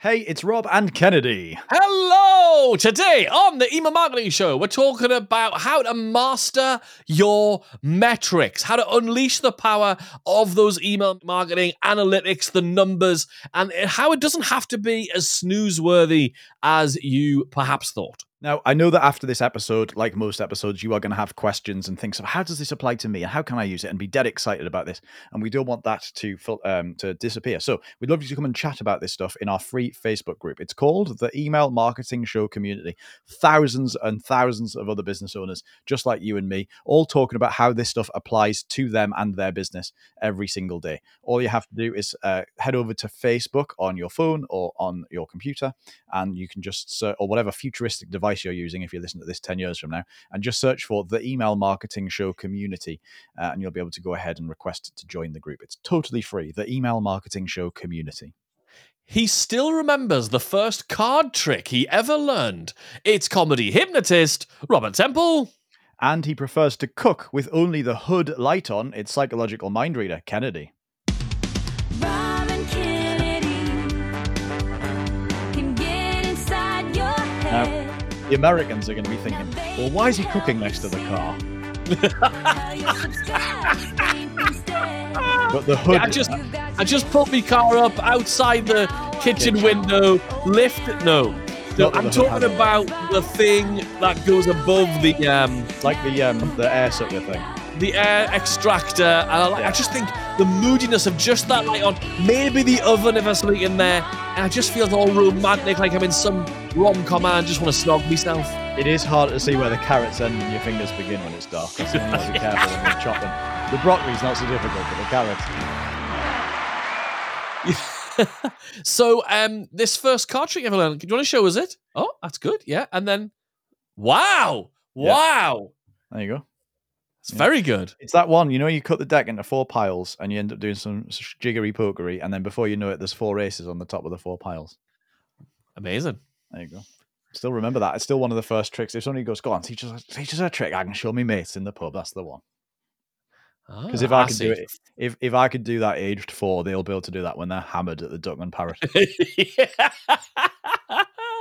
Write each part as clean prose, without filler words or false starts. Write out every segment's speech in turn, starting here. Hey, it's Rob and Kennedy. Hello! Today on the Email Marketing Show, we're talking about how to master your metrics, how to unleash the power of those email marketing analytics, the numbers, and how it doesn't have to be as snooze-worthy as you perhaps thought. Now, I know that after this episode, like most episodes, you are going to have questions and things of how does this apply to me and how can I use it, and be dead excited about this. And we don't want that to disappear. So we'd love you to come and chat about this stuff in our free Facebook group. It's called the Email Marketing Show Community. Thousands and thousands of other business owners, just like you and me, all talking about how this stuff applies to them and their business every single day. All you have to do is head over to Facebook on your phone or on your computer, and you can just search, or whatever futuristic device you're using if you listen to this 10 years from now, and just search for the Email Marketing Show Community, and you'll be able to go ahead and request to join the group. It's totally free, the Email Marketing Show Community. He still remembers the first card trick he ever learned. It's comedy hypnotist Robert Temple. And he prefers to cook with only the hood light on. It's psychological mind reader Kennedy. Now, the Americans are going to be thinking, well, why is he cooking next to the car? But the hood... I just put my car up outside the kitchen window, lift... No. So I'm talking about the thing that goes above the... like the air sort of thing. The air extractor. And I just think the moodiness of just that light on, maybe the oven if there's something in there, and I just feel all romantic, like I'm in some... rom-com, and just want to snog myself. It is hard to see where the carrots end and your fingers begin when it's dark. That's the one that be careful when you chop them. The broccoli's not so difficult, but the carrots. So, this first card trick, everyone, do you want to show us it? Oh, that's good, yeah. And then, wow! There you go. It's very good. It's that one, you know, you cut the deck into four piles, and you end up doing some jiggery-pokery, and then before you know it, there's four aces on the top of the four piles. Amazing. There you go. Still remember that. It's still one of the first tricks. If somebody goes, go on, teach us a trick I can show me mates in the pub, that's the one. Because if I could do that aged four, they'll be able to do that when they're hammered at the Duckman Parrot.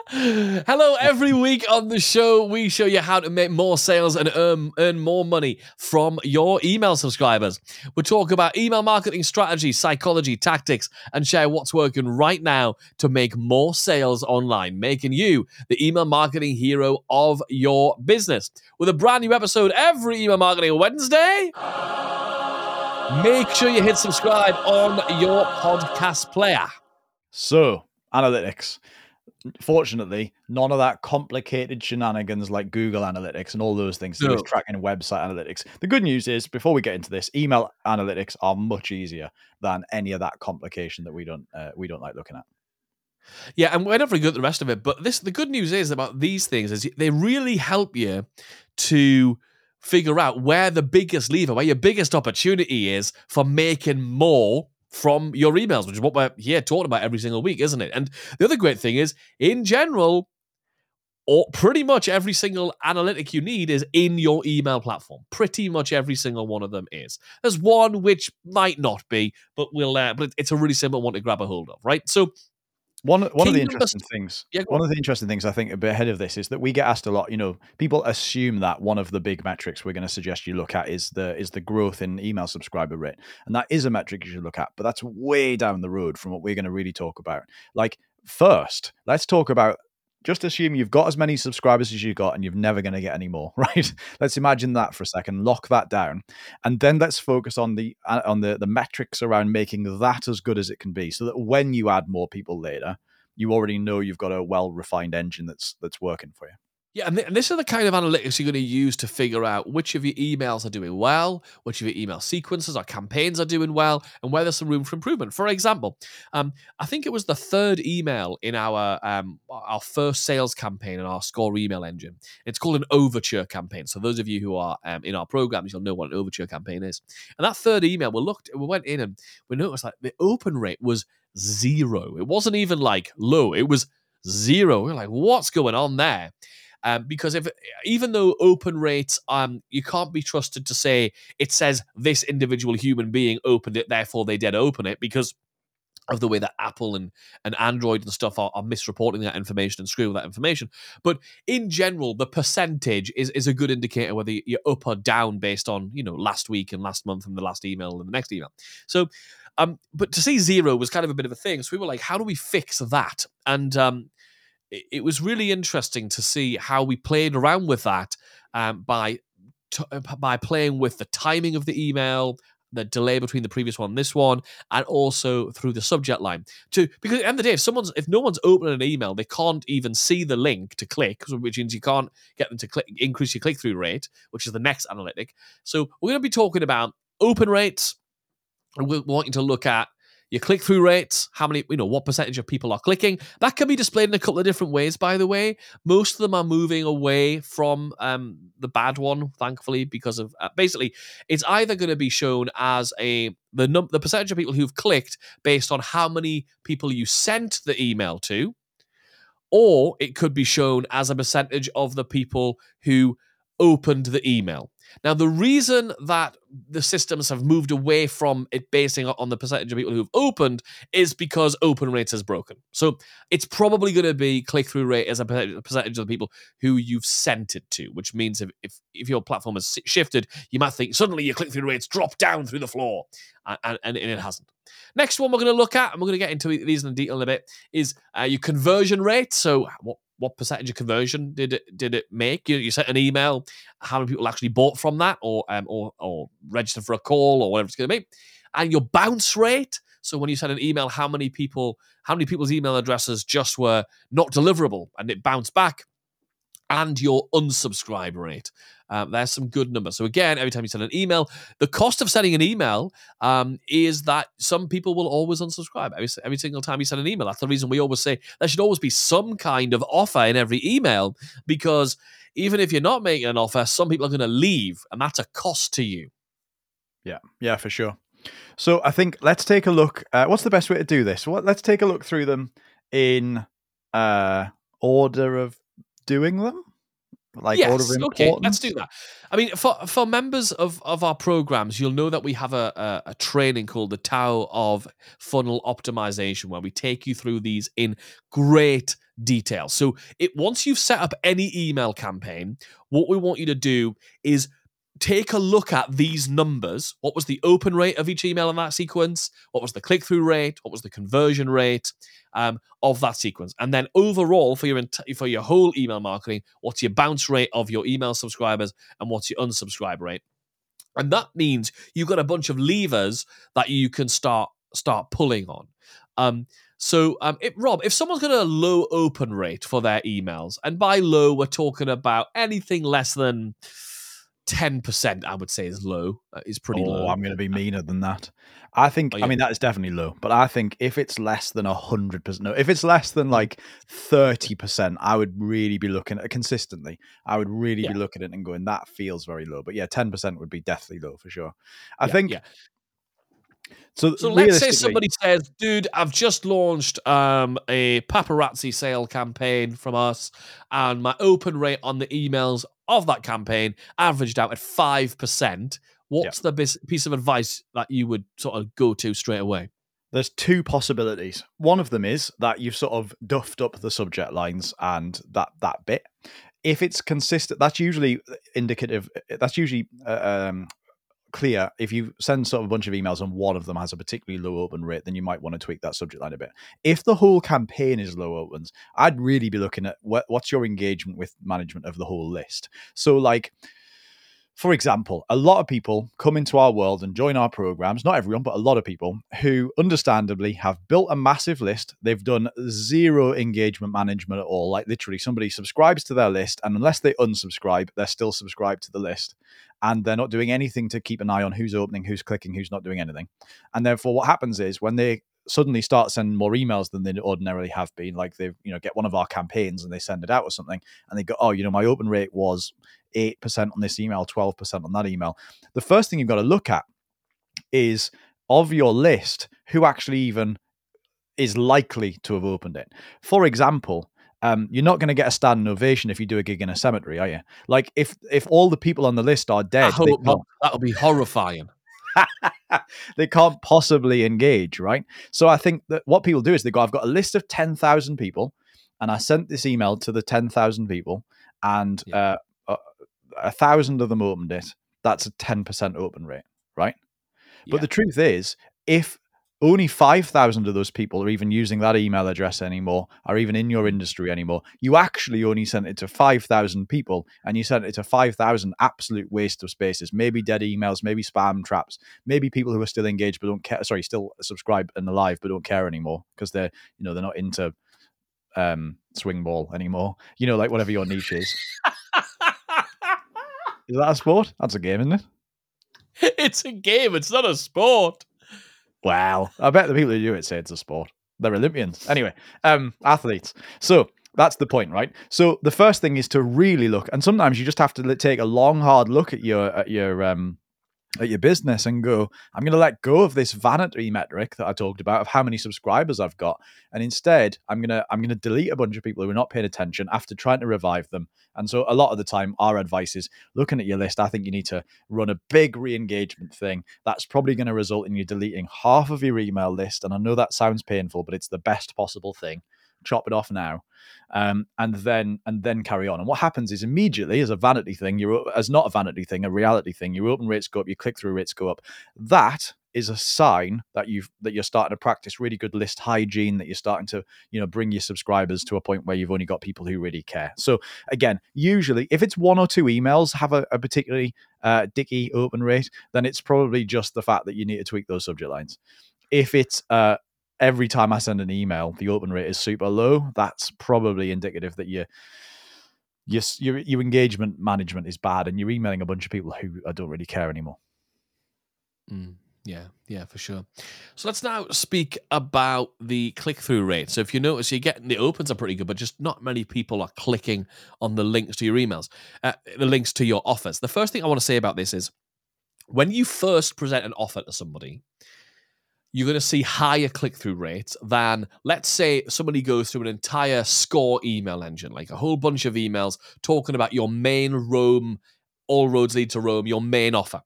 Hello, every week on the show, we show you how to make more sales and earn more money from your email subscribers. We'll talk about email marketing strategy, psychology, tactics, and share what's working right now to make more sales online, making you the email marketing hero of your business. With a brand new episode every Email Marketing Wednesday. Make sure you hit subscribe on your podcast player. So, analytics. Fortunately, none of that complicated shenanigans like Google Analytics and all those things. No. Tracking website analytics. The good news is, before we get into this, email analytics are much easier than any of that complication that we don't like looking at. Yeah, and we're not very good at the rest of it. But the good news is about these things is they really help you to figure out where the biggest lever, where your biggest opportunity is for making more from your emails, which is what we're here talking about every single week, isn't it? And the other great thing is, in general, or pretty much every single analytic you need is in your email platform. Pretty much every single one of them is. There's one which might not be, but but it's a really simple one to grab a hold of, right? So One of the interesting things I think a bit ahead of this is that we get asked a lot, you know, people assume that one of the big metrics we're going to suggest you look at is the growth in email subscriber rate. And that is a metric you should look at, but that's way down the road from what we're going to really talk about. Like, first, let's talk about, just assume you've got as many subscribers as you got and you're never going to get any more, right? Let's imagine that for a second, lock that down. And then let's focus on the metrics around making that as good as it can be, so that when you add more people later, you already know you've got a well-refined engine that's working for you. Yeah, and this are the kind of analytics you're going to use to figure out which of your emails are doing well, which of your email sequences or campaigns are doing well, and where there's some room for improvement. For example, I think it was the third email in our first sales campaign in our SCORE email engine. It's called an Overture campaign. So those of you who are in our programs, you'll know what an Overture campaign is. And that third email, we went in and we noticed like the open rate was zero. It wasn't even like low. It was zero. We're like, what's going on there? Because even though open rates, you can't be trusted to say, it says this individual human being opened it, therefore they did open it, because of the way that Apple and Android and stuff are misreporting that information and screwing that information. But in general, the percentage is a good indicator whether you're up or down based on, you know, last week and last month and the last email and the next email. So, but to see zero was kind of a bit of a thing. So we were like, how do we fix that? And it was really interesting to see how we played around with that by playing with the timing of the email, the delay between the previous one and this one, and also through the subject line. Because at the end of the day, if no one's opening an email, they can't even see the link to click, which means you can't get them to click, increase your click-through rate, which is the next analytic. So we're going to be talking about open rates, and we're wanting to look at your click-through rates, how many, what percentage of people are clicking. That can be displayed in a couple of different ways, by the way. Most of them are moving away from the bad one, thankfully, because of basically it's either going to be shown as the percentage of people who've clicked based on how many people you sent the email to, or it could be shown as a percentage of the people who opened the email. Now, the reason that the systems have moved away from it basing on the percentage of people who've opened is because open rates is broken. So it's probably going to be click-through rate as a percentage of the people who you've sent it to, which means if your platform has shifted, you might think suddenly your click-through rates drop down through the floor, and it hasn't. Next one we're going to look at, and we're going to get into these in detail in a bit, is your conversion rate. So what percentage of conversion did it make? You sent an email, how many people actually bought from that, or registered for a call, or whatever it's going to be. And your bounce rate. So when you sent an email, how many people's email addresses just were not deliverable and it bounced back. And your unsubscribe rate. There's some good numbers. So again, every time you send an email, the cost of sending an email is that some people will always unsubscribe every single time you send an email. That's the reason we always say there should always be some kind of offer in every email, because even if you're not making an offer, some people are going to leave, and that's a cost to you. Yeah, for sure. So I think let's take a look. What's the best way to do this? Well, let's take a look through them in order of doing them? Yes, okay, let's do that. I mean, for members of our programs, you'll know that we have a training called the Tao of Funnel Optimization, where we take you through these in great detail. So once you've set up any email campaign, what we want you to do is take a look at these numbers. What was the open rate of each email in that sequence? What was the click-through rate? What was the conversion rate of that sequence? And then overall, for your whole email marketing, what's your bounce rate of your email subscribers, and what's your unsubscribe rate? And that means you've got a bunch of levers that you can start pulling on. Rob, if someone's got a low open rate for their emails, and by low, we're talking about anything less than 10%, I would say, is low. Is pretty low. I'm going to be meaner than that. I think. Oh, yeah. I mean, that is definitely low. But I think if it's less than 100%, no, if it's less than like 30%, I would really be looking at it consistently. I would really be looking at it and going, that feels very low. But yeah, 10% would be deathly low for sure. I think. Yeah. So let's say somebody says, dude, I've just launched a paparazzi sale campaign from us, and my open rate on the emails of that campaign averaged out at 5%. What's the piece of advice that you would sort of go to straight away? There's two possibilities. One of them is that you've sort of duffed up the subject lines and that bit. If it's consistent, that's usually indicative. That's usually... clear. If you send sort of a bunch of emails and one of them has a particularly low open rate, then you might want to tweak that subject line a bit. If the whole campaign is low opens, I'd really be looking at what's your engagement with management of the whole list. So like, for example, a lot of people come into our world and join our programs, not everyone, but a lot of people who understandably have built a massive list. They've done zero engagement management at all. Like literally somebody subscribes to their list, and unless they unsubscribe, they're still subscribed to the list. And they're not doing anything to keep an eye on who's opening, who's clicking, who's not doing anything. And therefore what happens is when they suddenly start sending more emails than they ordinarily have been, like they get one of our campaigns and they send it out or something, and they go, my open rate was 8% on this email, 12% on that email. The first thing you've got to look at is of your list, who actually even is likely to have opened it. For example, You're not going to get a standing ovation if you do a gig in a cemetery, are you? Like, if all the people on the list are dead, that'll be horrifying. They can't possibly engage, right? So I think that what people do is they go, I've got a list of 10,000 people, and I sent this email to the 10,000 people, and 1,000 of them opened it. That's a 10% open rate, right? Yeah. But the truth is, if only 5,000 of those people are even using that email address anymore, are even in your industry anymore, you actually only sent it to 5,000 people, and you sent it to 5,000 absolute waste of spaces, maybe dead emails, maybe spam traps, maybe people who are still engaged but don't care, still subscribed and alive but don't care anymore because they're, you know, they're not into swing ball anymore, you know, like whatever your niche is. Is that a sport? That's a game, isn't it? It's a game. It's not a sport. Wow. I bet the people who do it say it's a sport. They're Olympians. Anyway, athletes. So that's the point, right? So the first thing is to really look, and sometimes you just have to take a long, hard look at your business and go, I'm going to let go of this vanity metric that I talked about of how many subscribers I've got. And instead, I'm going to delete a bunch of people who are not paying attention after trying to revive them. And so a lot of the time, our advice is looking at your list. I think you need to run a big re-engagement thing. That's probably going to result in you deleting half of your email list. And I know that sounds painful, but it's the best possible thing. Chop it off now, and then carry on. And what happens is immediately, as a vanity thing, a reality thing, your open rates go up, your click-through rates go up. That is a sign that you're starting to practice really good list hygiene, that you're starting to, you know, bring your subscribers to a point where you've only got people who really care. So again, usually if it's one or two emails have a particularly dicky open rate, then it's probably just the fact that you need to tweak those subject lines. If it's every time I send an email, the open rate is super low, that's probably indicative that your engagement management is bad and you're emailing a bunch of people who don't really care anymore. Yeah, for sure. So let's now speak about the click-through rate. So if you notice, you're getting the opens are pretty good, but just not many people are clicking on the links to your emails, the links to your offers. The first thing I want to say about this is when you first present an offer to somebody, you're going to see higher click-through rates than, let's say, somebody goes through an entire SCORE email engine, like a whole bunch of emails talking about your main Rome, all roads lead to Rome, your main offer.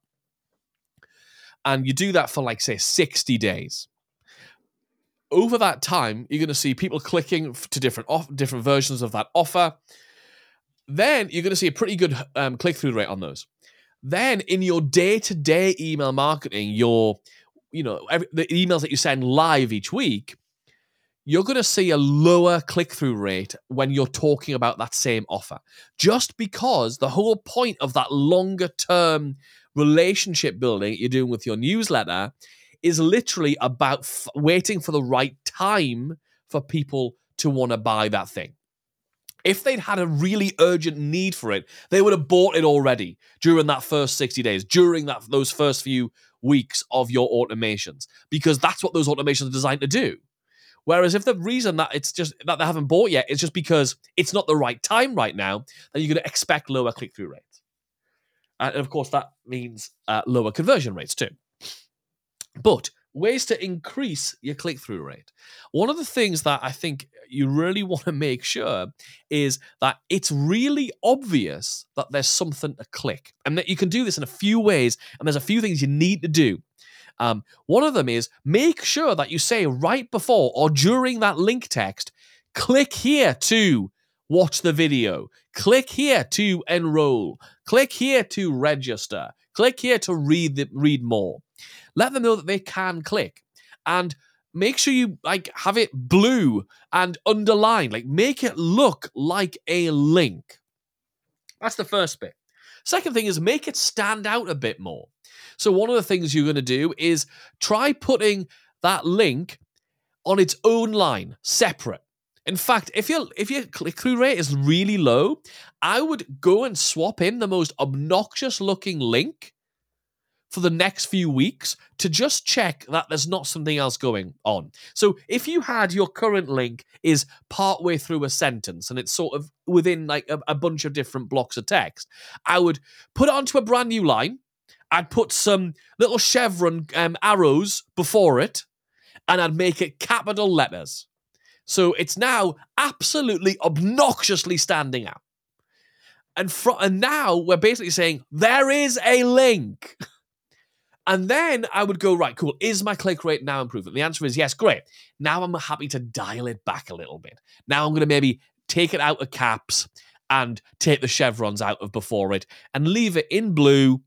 And you do that for, like, say, 60 days. Over that time, you're going to see people clicking to different versions of that offer. Then you're going to see a pretty good click-through rate on those. Then in your day-to-day email marketing, the emails that you send live each week, you're going to see a lower click-through rate when you're talking about that same offer. Just because the whole point of that longer-term relationship building you're doing with your newsletter is literally about waiting for the right time for people to want to buy that thing. If they'd had a really urgent need for it, they would have bought it already during that first 60 days, during those first few weeks of your automations, because that's what those automations are designed to do. Whereas if the reason that it's just that they haven't bought yet is just because it's not the right time right now, then you're going to expect lower click-through rates. And of course, that means lower conversion rates too. But ways to increase your click-through rate. One of the things that I think you really want to make sure is that it's really obvious that there's something to click, and that you can do this in a few ways, and there's a few things you need to do. One of them is make sure that you say right before or during that link text, click here to watch the video, click here to enroll, click here to register, click here to read more. Let them know that they can click, and make sure you have it blue and underlined. Make it look like a link. That's the first bit. Second thing is make it stand out a bit more. So one of the things you're going to do is try putting that link on its own line, separate. In fact, if your click-through rate is really low, I would go and swap in the most obnoxious-looking link for the next few weeks to just check that there's not something else going on. So if you had your current link is partway through a sentence and it's sort of within a bunch of different blocks of text, I would put it onto a brand new line. I'd put some little chevron arrows before it, and I'd make it capital letters. So it's now absolutely obnoxiously standing out. And now we're basically saying, there is a link. And then I would go, right, cool. Is my click rate now improving? The answer is yes, great. Now I'm happy to dial it back a little bit. Now I'm going to maybe take it out of caps and take the chevrons out of before it and leave it in blue,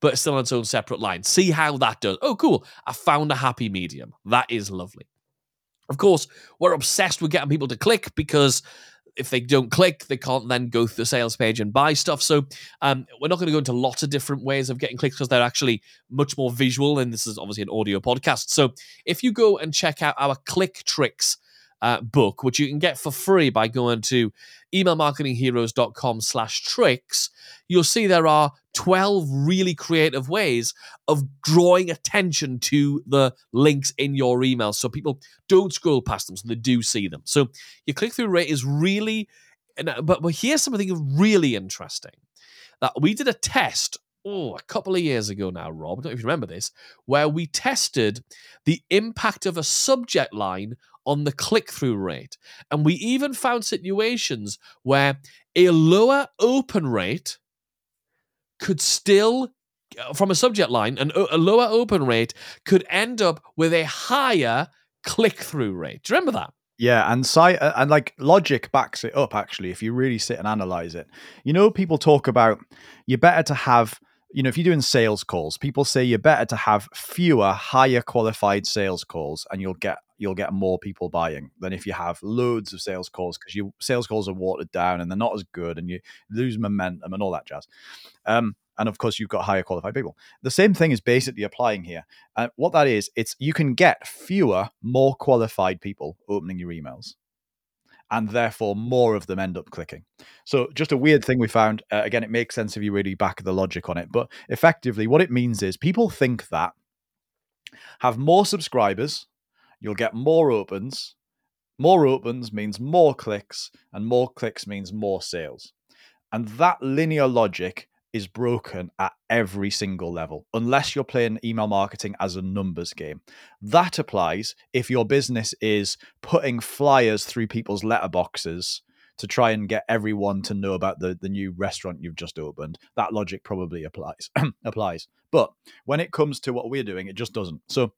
but still on its own separate line. See how that does. Oh, cool. I found a happy medium. That is lovely. Of course, we're obsessed with getting people to click because if they don't click, they can't then go through the sales page and buy stuff. So we're not going to go into lots of different ways of getting clicks because they're actually much more visual, and this is obviously an audio podcast. So if you go and check out our Click Tricks book, which you can get for free by going to emailmarketingheroes.com/tricks, you'll see there are 12 really creative ways of drawing attention to the links in your email so people don't scroll past them, so they do see them. So your click-through rate is really... But here's something really interesting. That we did a test a couple of years ago now, Rob, I don't know if you remember this, where we tested the impact of a subject line on the click-through rate. And we even found situations where a lower open rate could still, from a subject line, a lower open rate could end up with a higher click-through rate. Do you remember that? Yeah, and like logic backs it up, actually, if you really sit and analyze it. You know, people talk about you're better to have... You know, if you're doing sales calls, people say you're better to have fewer higher qualified sales calls and you'll get more people buying than if you have loads of sales calls, because your sales calls are watered down and they're not as good and you lose momentum and all that jazz. And of course, you've got higher qualified people. The same thing is basically applying here. And what that is, it's you can get fewer, more qualified people opening your emails, and therefore more of them end up clicking. So just a weird thing we found. Again, it makes sense if you really back the logic on it. But effectively, what it means is people think that have more subscribers, you'll get more opens. More opens means more clicks, and more clicks means more sales. And that linear logic is broken at every single level, unless you're playing email marketing as a numbers game. That applies if your business is putting flyers through people's letterboxes to try and get everyone to know about the new restaurant you've just opened. That logic probably applies. But when it comes to what we're doing, it just doesn't. So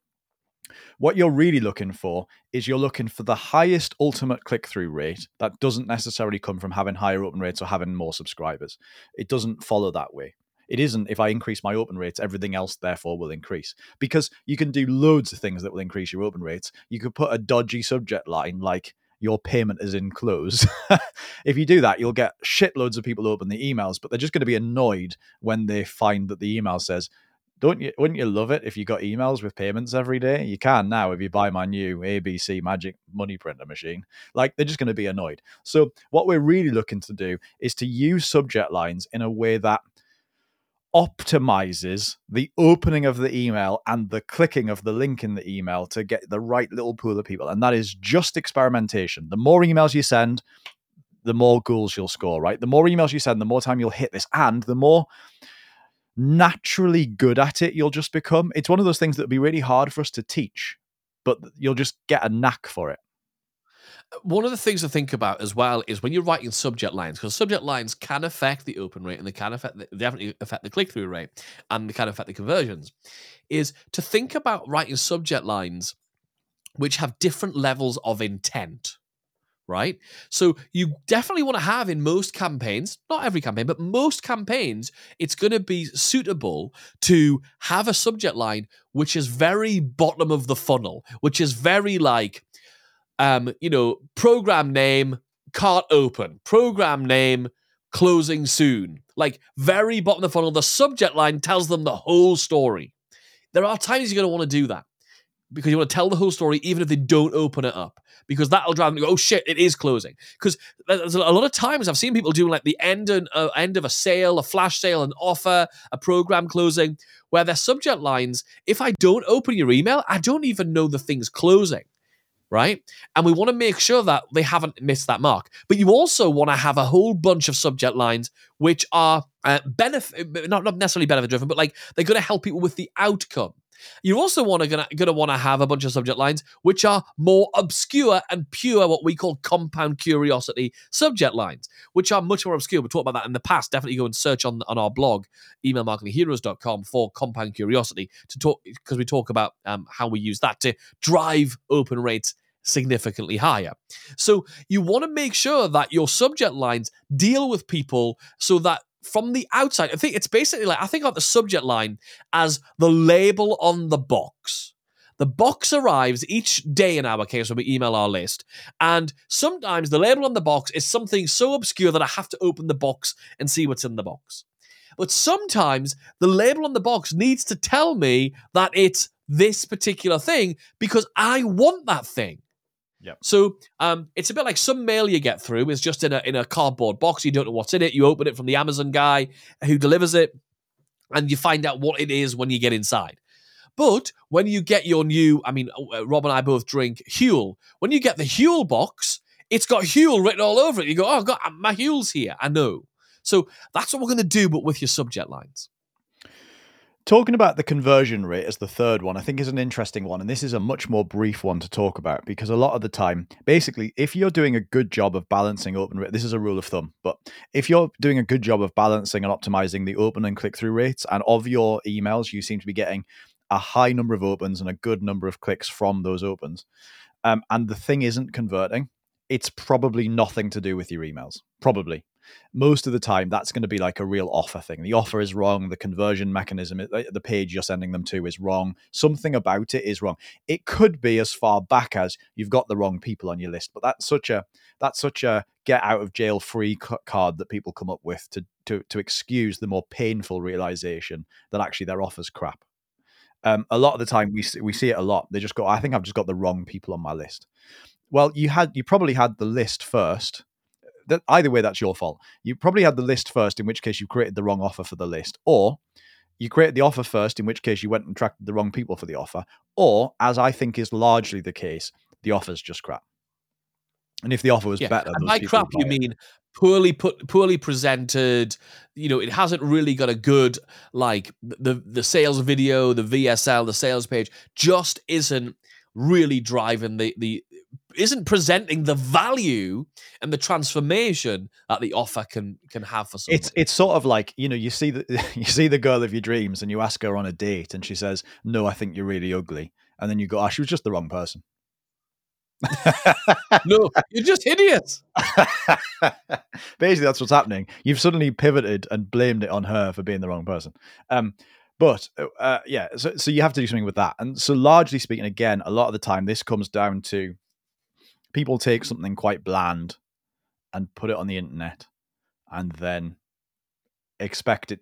what you're really looking for is you're looking for the highest ultimate click-through rate that doesn't necessarily come from having higher open rates or having more subscribers. It doesn't follow that way. It isn't, if I increase my open rates, everything else therefore will increase. Because you can do loads of things that will increase your open rates. You could put a dodgy subject line like, your payment is in close. If you do that, you'll get shitloads of people who open the emails, but they're just going to be annoyed when they find that the email says, wouldn't you love it if you got emails with payments every day? You can now if you buy my new ABC Magic Money Printer machine. Like, they're just going to be annoyed. So what we're really looking to do is to use subject lines in a way that optimizes the opening of the email and the clicking of the link in the email to get the right little pool of people. And that is just experimentation. The more emails you send, the more goals you'll score, right? The more emails you send, the more time you'll hit this. And the more... naturally good at it you'll just become. It's one of those things that would be really hard for us to teach, but you'll just get a knack for it. One of the things to think about as well is when you're writing subject lines, because subject lines can affect the open rate and they can definitely affect the click-through rate and they can affect the conversions, is to think about writing subject lines which have different levels of intent. Right? So you definitely want to have in most campaigns, not every campaign, but most campaigns, it's going to be suitable to have a subject line which is very bottom of the funnel, which is very like, program name, cart open, program name, closing soon. Like very bottom of the funnel, the subject line tells them the whole story. There are times you're going to want to do that, because you want to tell the whole story even if they don't open it up, because that'll drive them to go, oh shit, it is closing. Because there's a lot of times I've seen people doing like the end of a sale, a flash sale, an offer, a program closing, where their subject lines, if I don't open your email, I don't even know the thing's closing, right? And we want to make sure that they haven't missed that mark. But you also want to have a whole bunch of subject lines which are not necessarily benefit driven, but like they're going to help people with the outcome. You're also going to want to have a bunch of subject lines which are more obscure and pure, what we call compound curiosity subject lines, which are much more obscure. We talked about that in the past. Definitely go and search on our blog, emailmarketingheroes.com, for compound curiosity, to talk, because we talk about how we use that to drive open rates significantly higher. So you want to make sure that your subject lines deal with people so that from the outside, I think it's basically like, I think of the subject line as the label on the box. The box arrives each day, in our case, when we email our list. And sometimes the label on the box is something so obscure that I have to open the box and see what's in the box. But sometimes the label on the box needs to tell me that it's this particular thing because I want that thing. Yep. So it's a bit like some mail you get through is just in a cardboard box. You don't know what's in it. You open it from the Amazon guy who delivers it, and you find out what it is when you get inside. But when you get your new, I mean, Rob and I both drink Huel. When you get the Huel box, it's got Huel written all over it. You go, oh, God, my Huel's here. I know. So that's what we're going to do, but with your subject lines. Talking about the conversion rate as the third one, I think is an interesting one. And this is a much more brief one to talk about because a lot of the time, basically, if you're doing a good job of balancing open rate, this is a rule of thumb, but if you're doing a good job of balancing and optimizing the open and click-through rates, and of your emails, you seem to be getting a high number of opens and a good number of clicks from those opens, and the thing isn't converting, it's probably nothing to do with your emails, probably. Most of the time, that's going to be like a real offer thing. The offer is wrong. The conversion mechanism, the page you're sending them to is wrong. Something about it is wrong. It could be as far back as you've got the wrong people on your list, but that's such a get out of jail free card that people come up with to excuse the more painful realization that actually their offer's crap. A lot of the time, we see it a lot. They just go, I think I've just got the wrong people on my list. Well, you probably had the list first. Either way, that's your fault. You probably had the list first, in which case you created the wrong offer for the list, or you created the offer first, in which case you went and attracted the wrong people for the offer, or, as I think is largely the case, the offer's just crap. And if the offer was better, and by crap you mean poorly presented. You know, it hasn't really got a good, like the sales video, the VSL, the sales page just isn't really driving the isn't presenting the value and the transformation that the offer can have for someone. It's sort of like, you know, you see the girl of your dreams and you ask her on a date and she says, no, I think you're really ugly. And then you go, she was just the wrong person. No, you're just hideous. Basically, that's what's happening. You've suddenly pivoted and blamed it on her for being the wrong person. So you have to do something with that. And so largely speaking, again, a lot of the time, this comes down to people take something quite bland and put it on the internet and then expect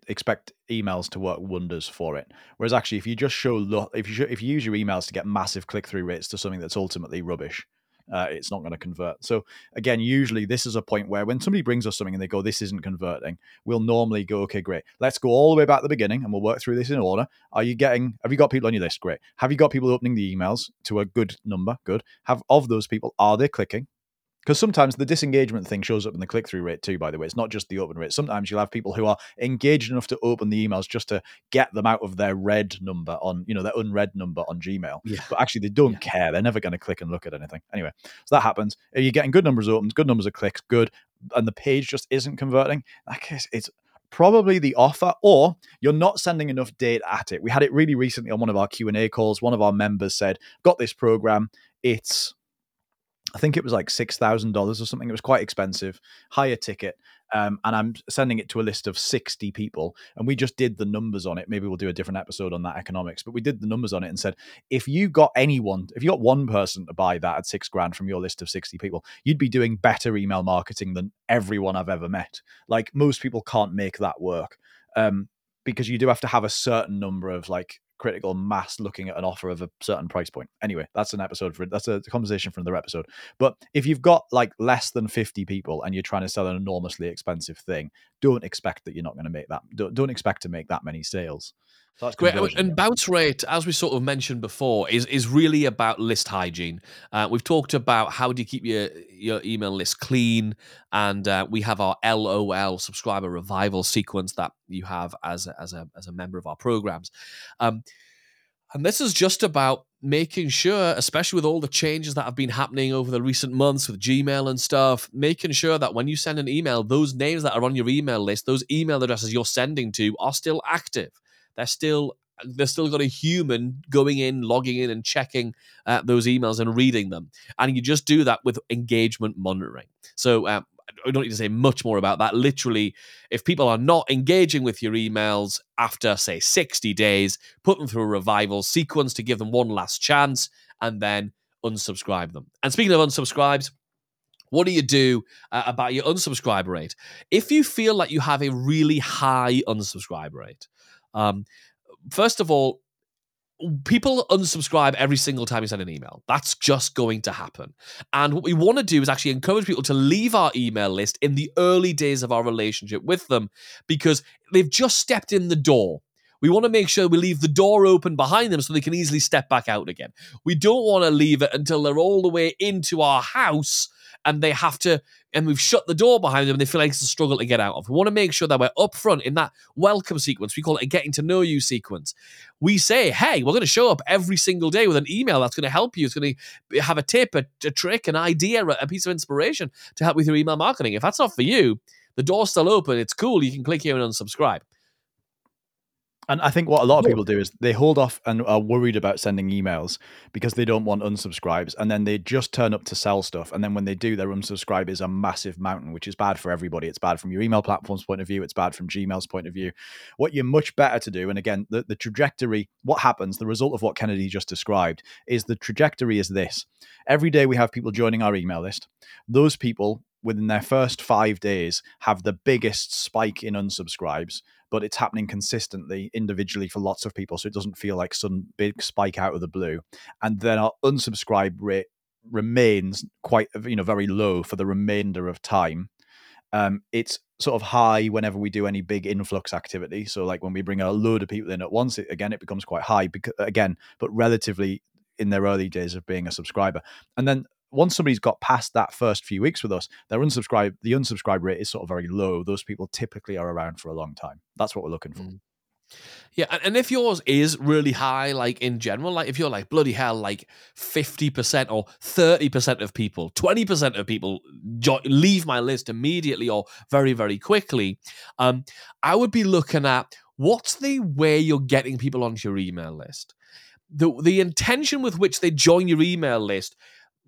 emails to work wonders for it. Whereas actually, if you just if you use your emails to get massive click-through rates to something that's ultimately rubbish, it's not going to convert. So again, usually this is a point where when somebody brings us something and they go, this isn't converting, we'll normally go, okay, great. Let's go all the way back to the beginning and we'll work through this in order. Have you got people on your list? Great. Have you got people opening the emails to a good number? Good. Of those people, are they clicking? Because sometimes the disengagement thing shows up in the click-through rate too, by the way. It's not just the open rate. Sometimes you'll have people who are engaged enough to open the emails just to get them out of their red number their unread number on Gmail. Yeah. But actually, they don't care. They're never going to click and look at anything. Anyway, so that happens. If you're getting good numbers of opens, good numbers of clicks, good, and the page just isn't converting, I guess it's probably the offer, or you're not sending enough data at it. We had it really recently on one of our Q&A calls. One of our members said, got this program. It's... I think it was like $6,000 or something. It was quite expensive, higher ticket. And I'm sending it to a list of 60 people. And we just did the numbers on it. Maybe we'll do a different episode on that economics. But we did the numbers on it and said, if you got one person to buy that at $6,000 from your list of 60 people, you'd be doing better email marketing than everyone I've ever met. Like, most people can't make that work because you do have to have a certain number of critical mass looking at an offer of a certain price point. Anyway, that's a conversation for another episode. But if you've got less than 50 people and you're trying to sell an enormously expensive thing, don't expect that you're not going to make that. Don't expect to make that many sales. So that's great. And bounce rate, as we sort of mentioned before, is really about list hygiene. We've talked about how do you keep your email list clean, and we have our LOL subscriber revival sequence that you have as a member of our programs. And this is just about making sure, especially with all the changes that have been happening over the recent months with Gmail and stuff, making sure that when you send an email, those names that are on your email list, those email addresses you're sending to are still active. They're still got a human going in, logging in and checking those emails and reading them. And you just do that with engagement monitoring. So I don't need to say much more about that. Literally, if people are not engaging with your emails after, say, 60 days, put them through a revival sequence to give them one last chance and then unsubscribe them. And speaking of unsubscribes, what do you do about your unsubscribe rate? If you feel like you have a really high unsubscribe rate, first of all, people unsubscribe every single time you send an email. That's just going to happen. And what we want to do is actually encourage people to leave our email list in the early days of our relationship with them because they've just stepped in the door. We want to make sure we leave the door open behind them so they can easily step back out again. We don't want to leave it until they're all the way into our house and they have to, and we've shut the door behind them and they feel like it's a struggle to get out of. We want to make sure that we're upfront in that welcome sequence. We call it a getting to know you sequence. We say, hey, we're going to show up every single day with an email that's going to help you. It's going to have a tip, a trick, an idea, a piece of inspiration to help with your email marketing. If that's not for you, the door's still open. It's cool. You can click here and unsubscribe. And I think what a lot of people do is they hold off and are worried about sending emails because they don't want unsubscribes. And then they just turn up to sell stuff. And then when they do, their unsubscribe is a massive mountain, which is bad for everybody. It's bad from your email platform's point of view. It's bad from Gmail's point of view. What you're much better to do, and again, the trajectory, what happens, the result of what Kennedy just described is the trajectory is this. Every day we have people joining our email list. Those people within their first 5 days have the biggest spike in unsubscribes, but it's happening consistently individually for lots of people. So it doesn't feel like some big spike out of the blue. And then our unsubscribe rate remains quite, very low for the remainder of time. It's sort of high whenever we do any big influx activity. So like when we bring a load of people in at once, it becomes quite high but relatively in their early days of being a subscriber. And then once somebody's got past that first few weeks with us, the unsubscribe rate is sort of very low. Those people typically are around for a long time. That's what we're looking for. Yeah, and if yours is really high, like in general, like if you're like, bloody hell, like 50% or 30% of people, 20% of people leave my list immediately or very, very quickly, I would be looking at what's the way you're getting people onto your email list. The intention with which they join your email list,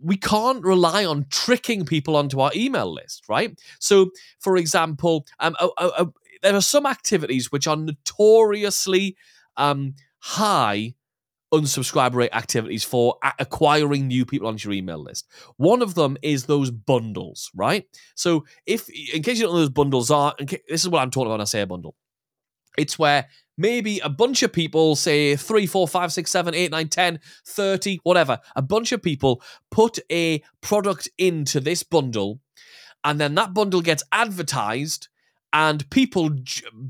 we can't rely on tricking people onto our email list, right? So, for example, there are some activities which are notoriously high unsubscribe rate activities for acquiring new people onto your email list. One of them is those bundles, right? So, in case you don't know what those bundles are, this is what I'm talking about when I say a bundle. It's where maybe a bunch of people, say 3, 4, 5, 6, 7, 8, 9, 10, 30, whatever, a bunch of people put a product into this bundle and then that bundle gets advertised and people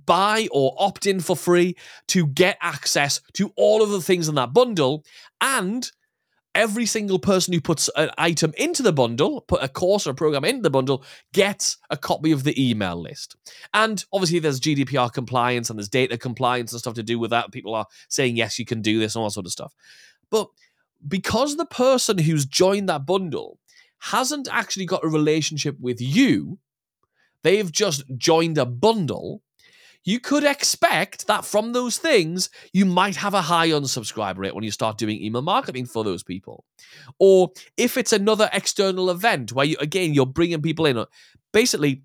buy or opt in for free to get access to all of the things in that bundle. And every single person who puts an item into the bundle, put a course or a program into the bundle, gets a copy of the email list. And obviously there's GDPR compliance and there's data compliance and stuff to do with that. People are saying, yes, you can do this and all that sort of stuff. But because the person who's joined that bundle hasn't actually got a relationship with you, they've just joined a bundle, you could expect that from those things, you might have a high unsubscribe rate when you start doing email marketing for those people. Or if it's another external event where, you're bringing people in, basically,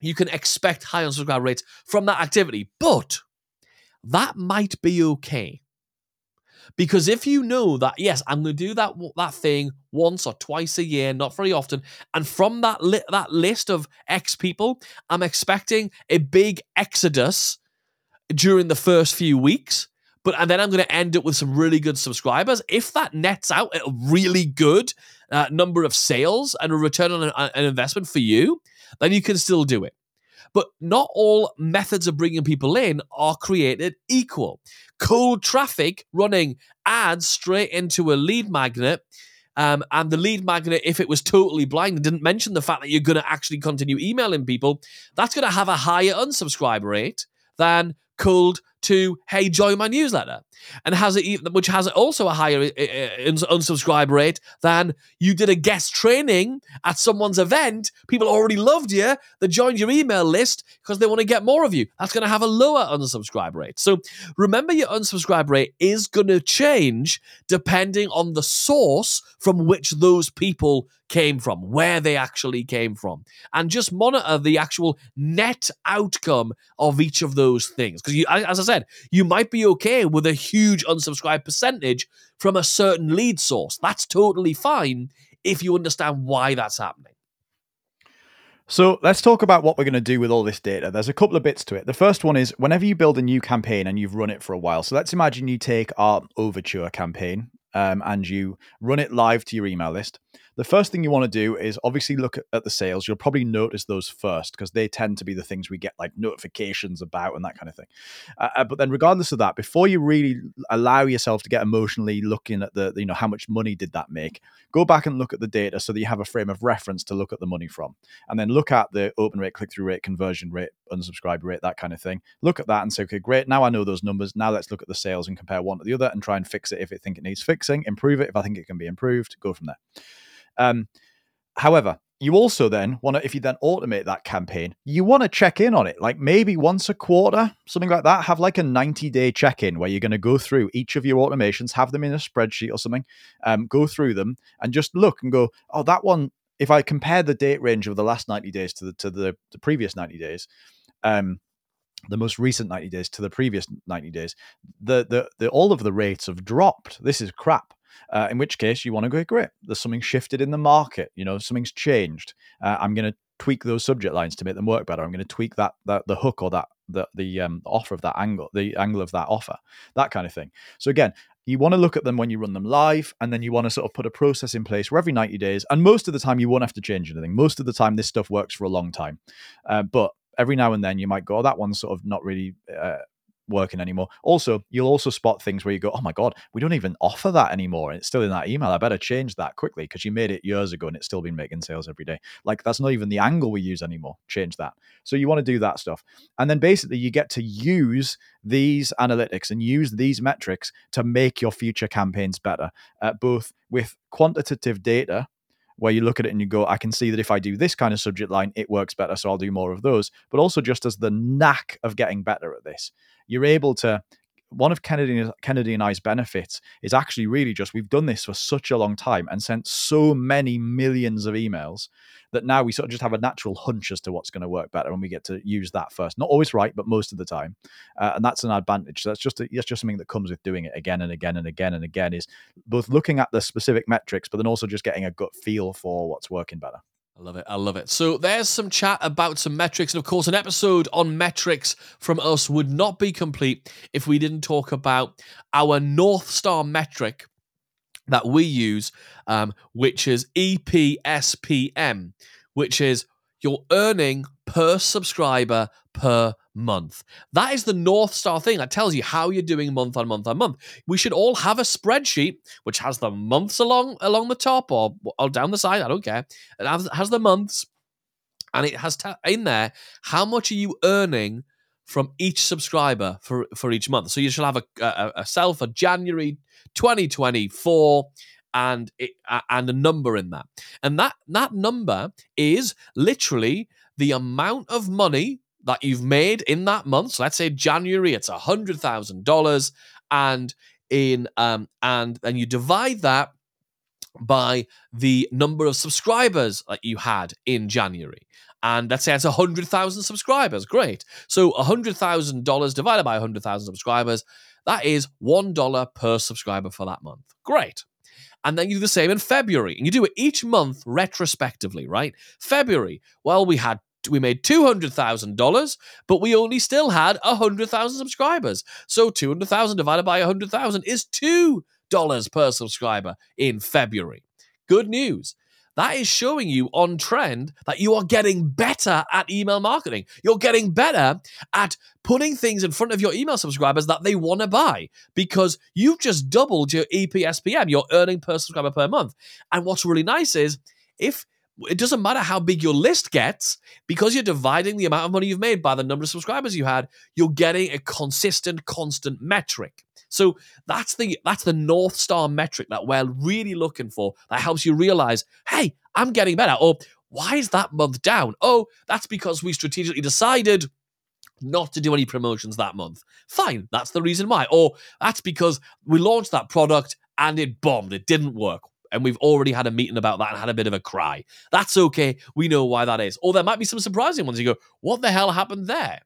you can expect high unsubscribe rates from that activity. But that might be okay. Because if you know that, yes, I'm going to do that thing once or twice a year, not very often, and from that list of X people, I'm expecting a big exodus during the first few weeks, and then I'm going to end up with some really good subscribers. If that nets out a really good number of sales and a return on an investment for you, then you can still do it. But not all methods of bringing people in are created equal. Cold traffic running ads straight into a lead magnet, and the lead magnet, if it was totally blind and didn't mention the fact that you're going to actually continue emailing people, that's going to have a higher unsubscribe rate than cold to, hey, join my newsletter, and has it, which has also a higher unsubscribe rate than you did a guest training at someone's event. People already loved you. They joined your email list because they want to get more of you. That's going to have a lower unsubscribe rate. So remember, your unsubscribe rate is going to change depending on the source from which those people came from, where they actually came from, and just monitor the actual net outcome of each of those things. Because, as I said, you might be okay with a huge unsubscribe percentage from a certain lead source. That's totally fine if you understand why that's happening. So let's talk about what we're going to do with all this data. There's a couple of bits to it. The first one is whenever you build a new campaign and you've run it for a while. So let's imagine you take our Overture campaign and you run it live to your email list. The first thing you want to do is obviously look at the sales. You'll probably notice those first because they tend to be the things we get like notifications about and that kind of thing. But then regardless of that, before you really allow yourself to get emotionally looking at the, you know, how much money did that make, go back and look at the data so that you have a frame of reference to look at the money from. And then look at the open rate, click-through rate, conversion rate, unsubscribe rate, that kind of thing. Look at that and say, okay, great. Now I know those numbers. Now let's look at the sales and compare one to the other and try and fix it if I think it needs fixing, improve it if I think it can be improved, go from there. However, you also then want to, if you then automate that campaign, you want to check in on it, like maybe once a quarter, something like that. Have like a 90-day check-in where you're going to go through each of your automations, have them in a spreadsheet or something, go through them and just look and go, oh, that one, if I compare the date range of the last 90 days to the previous 90 days, the most recent 90 days to the previous 90 days, all of the rates have dropped. This is crap. In which case you want to go, great, there's something shifted in the market, you know, something's changed. I'm going to tweak those subject lines to make them work better. I'm going to tweak that the hook or the offer of that angle, the angle of that offer, that kind of thing. So again, you want to look at them when you run them live, and then you want to sort of put a process in place where every 90 days, and most of the time you won't have to change anything. Most of the time this stuff works for a long time. But every now and then you might go, oh, that one's sort of not really working anymore. Also, you'll also spot things where you go, oh my God, we don't even offer that anymore. And it's still in that email. I better change that quickly because you made it years ago and it's still been making sales every day. Like that's not even the angle we use anymore. Change that. So you want to do that stuff. And then basically you get to use these analytics and use these metrics to make your future campaigns better, both with quantitative data where you look at it and you go, I can see that if I do this kind of subject line, it works better, so I'll do more of those. But also just as the knack of getting better at this, you're able to, one of Kennedy and I's benefits is actually really just, we've done this for such a long time and sent so many millions of emails that now we sort of just have a natural hunch as to what's going to work better and we get to use that first. Not always right, but most of the time. And that's an advantage. So that's just something that comes with doing it again and again and again and again, is both looking at the specific metrics, but then also just getting a gut feel for what's working better. I love it. I love it. So there's some chat about some metrics. And of course, an episode on metrics from us would not be complete if we didn't talk about our North Star metric that we use, which is EPSPM, which is your earning per subscriber per month. That is the North Star thing that tells you how you're doing month on month on month. We should all have a spreadsheet which has the months along the top or down the side, I don't care. It has the months, and it has in there how much are you earning from each subscriber for each month. So you should have a cell for January 2024 and a number in that. And that number is literally the amount of money that you've made in that month. So let's say January, it's $100,000, and and you divide that by the number of subscribers that you had in January. And let's say it's 100,000 subscribers. Great. So $100,000 divided by 100,000 subscribers, that is $1 per subscriber for that month. Great. And then you do the same in February. And you do it each month retrospectively, right? February, well, we made $200,000, but we only still had 100,000 subscribers. So 200,000 divided by 100,000 is $2 per subscriber in February. Good news. That is showing you on trend that you are getting better at email marketing. You're getting better at putting things in front of your email subscribers that they want to buy, because you've just doubled your EPSPM, your earning per subscriber per month. And what's really nice is if It doesn't matter how big your list gets, because you're dividing the amount of money you've made by the number of subscribers you had, you're getting a consistent, constant metric. So that's the North Star metric that we're really looking for, that helps you realize, hey, I'm getting better. Or why is that month down? Oh, that's because we strategically decided not to do any promotions that month. Fine, that's the reason why. Or that's because we launched that product and it bombed. It didn't work. And we've already had a meeting about that and had a bit of a cry. That's okay. We know why that is. Or there might be some surprising ones. You go, what the hell happened there?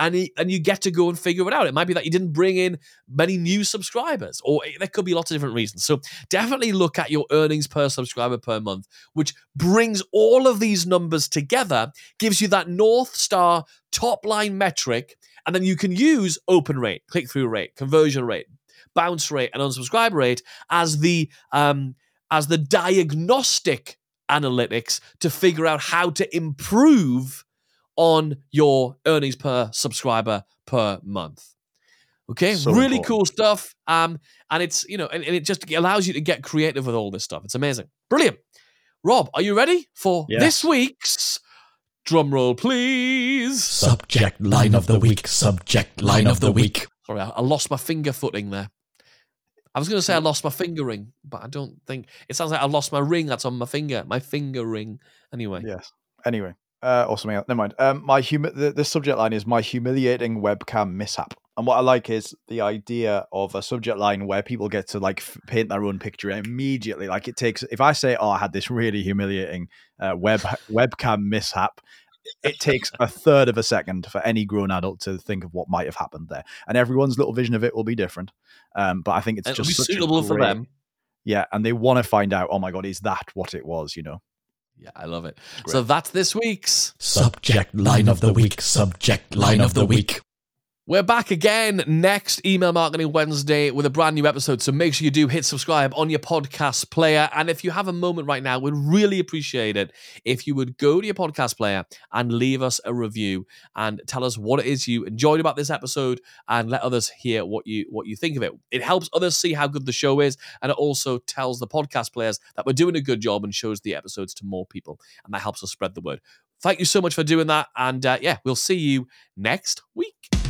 And you get to go and figure it out. It might be that you didn't bring in many new subscribers, or there could be lots of different reasons. So definitely look at your earnings per subscriber per month, which brings all of these numbers together, gives you that North Star top line metric, and then you can use open rate, click-through rate, conversion rate, bounce rate, and unsubscribe rate as the diagnostic analytics to figure out how to improve on your earnings per subscriber per month. Okay, so really important. Cool stuff. And it's, you know, and it just allows you to get creative with all this stuff. It's amazing. Brilliant. Rob, are you ready for this week's drum roll, please? Subject line of the week. Subject line of the week. Sorry, I lost my finger footing there. I was going to say I lost my fingering, but I don't think... It sounds like I lost my ring that's on my finger. My finger ring. Anyway. Yes. Anyway. Or something else. Never mind. The subject line is my humiliating webcam mishap. And what I like is the idea of a subject line where people get to like paint their own picture immediately. Like it takes... If I say, oh, I had this really humiliating webcam mishap... It takes a third of a second for any grown adult to think of what might have happened there. And everyone's little vision of it will be different. But I think it's just suitable for them. Yeah. And they want to find out, oh my God, is that what it was, you know? Yeah, I love it. Great. So that's this week's subject line of the week. Subject line of the week. We're back again next Email Marketing Wednesday with a brand new episode. So make sure you do hit subscribe on your podcast player. And if you have a moment right now, we'd really appreciate it if you would go to your podcast player and leave us a review and tell us what it is you enjoyed about this episode and let others hear what you think of it. It helps others see how good the show is, and it also tells the podcast players that we're doing a good job and shows the episodes to more people. And that helps us spread the word. Thank you so much for doing that. And we'll see you next week.